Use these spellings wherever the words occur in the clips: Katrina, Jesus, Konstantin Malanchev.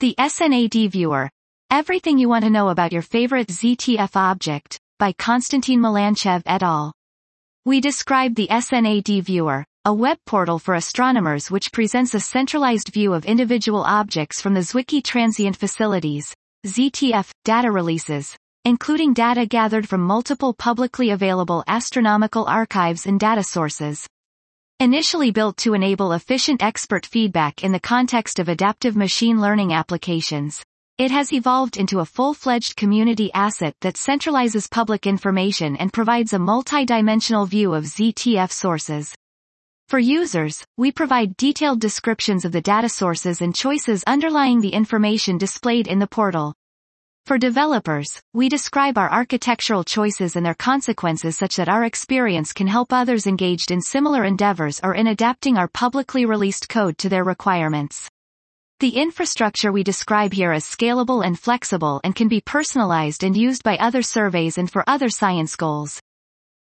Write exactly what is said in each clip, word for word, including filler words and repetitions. The S N A D Viewer. Everything you want to know about your favorite Z T F object, by Konstantin Malanchev et al. We describe the S N A D Viewer, a web portal for astronomers which presents a centralized view of individual objects from the Zwicky Transient Facilities, Z T F, data releases, including data gathered from multiple publicly available astronomical archives and data sources. Initially built to enable efficient expert feedback in the context of adaptive machine learning applications, it has evolved into a full-fledged community asset that centralizes public information and provides a multidimensional view of Z T F sources. For users, we provide detailed descriptions of the data sources and choices underlying the information displayed in the portal. For developers, we describe our architectural choices and their consequences such that our experience can help others engaged in similar endeavors or in adapting our publicly released code to their requirements. The infrastructure we describe here is scalable and flexible and can be personalized and used by other surveys and for other science goals.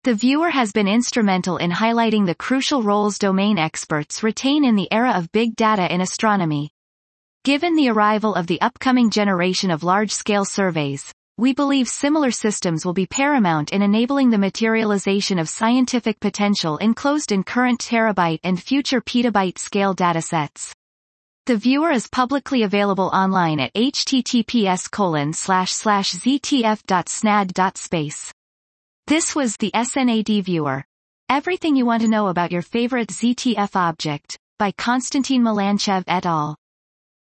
The viewer has been instrumental in highlighting the crucial roles domain experts retain in the era of big data in astronomy. Given the arrival of the upcoming generation of large-scale surveys, we believe similar systems will be paramount in enabling the materialization of scientific potential enclosed in current terabyte and future petabyte scale datasets. The viewer is publicly available online at h t t p s colon slash slash z t f dot snad dot space. This was the S N A D Viewer. Everything you want to know about your favorite Z T F object, by Konstantin Malanchev et al.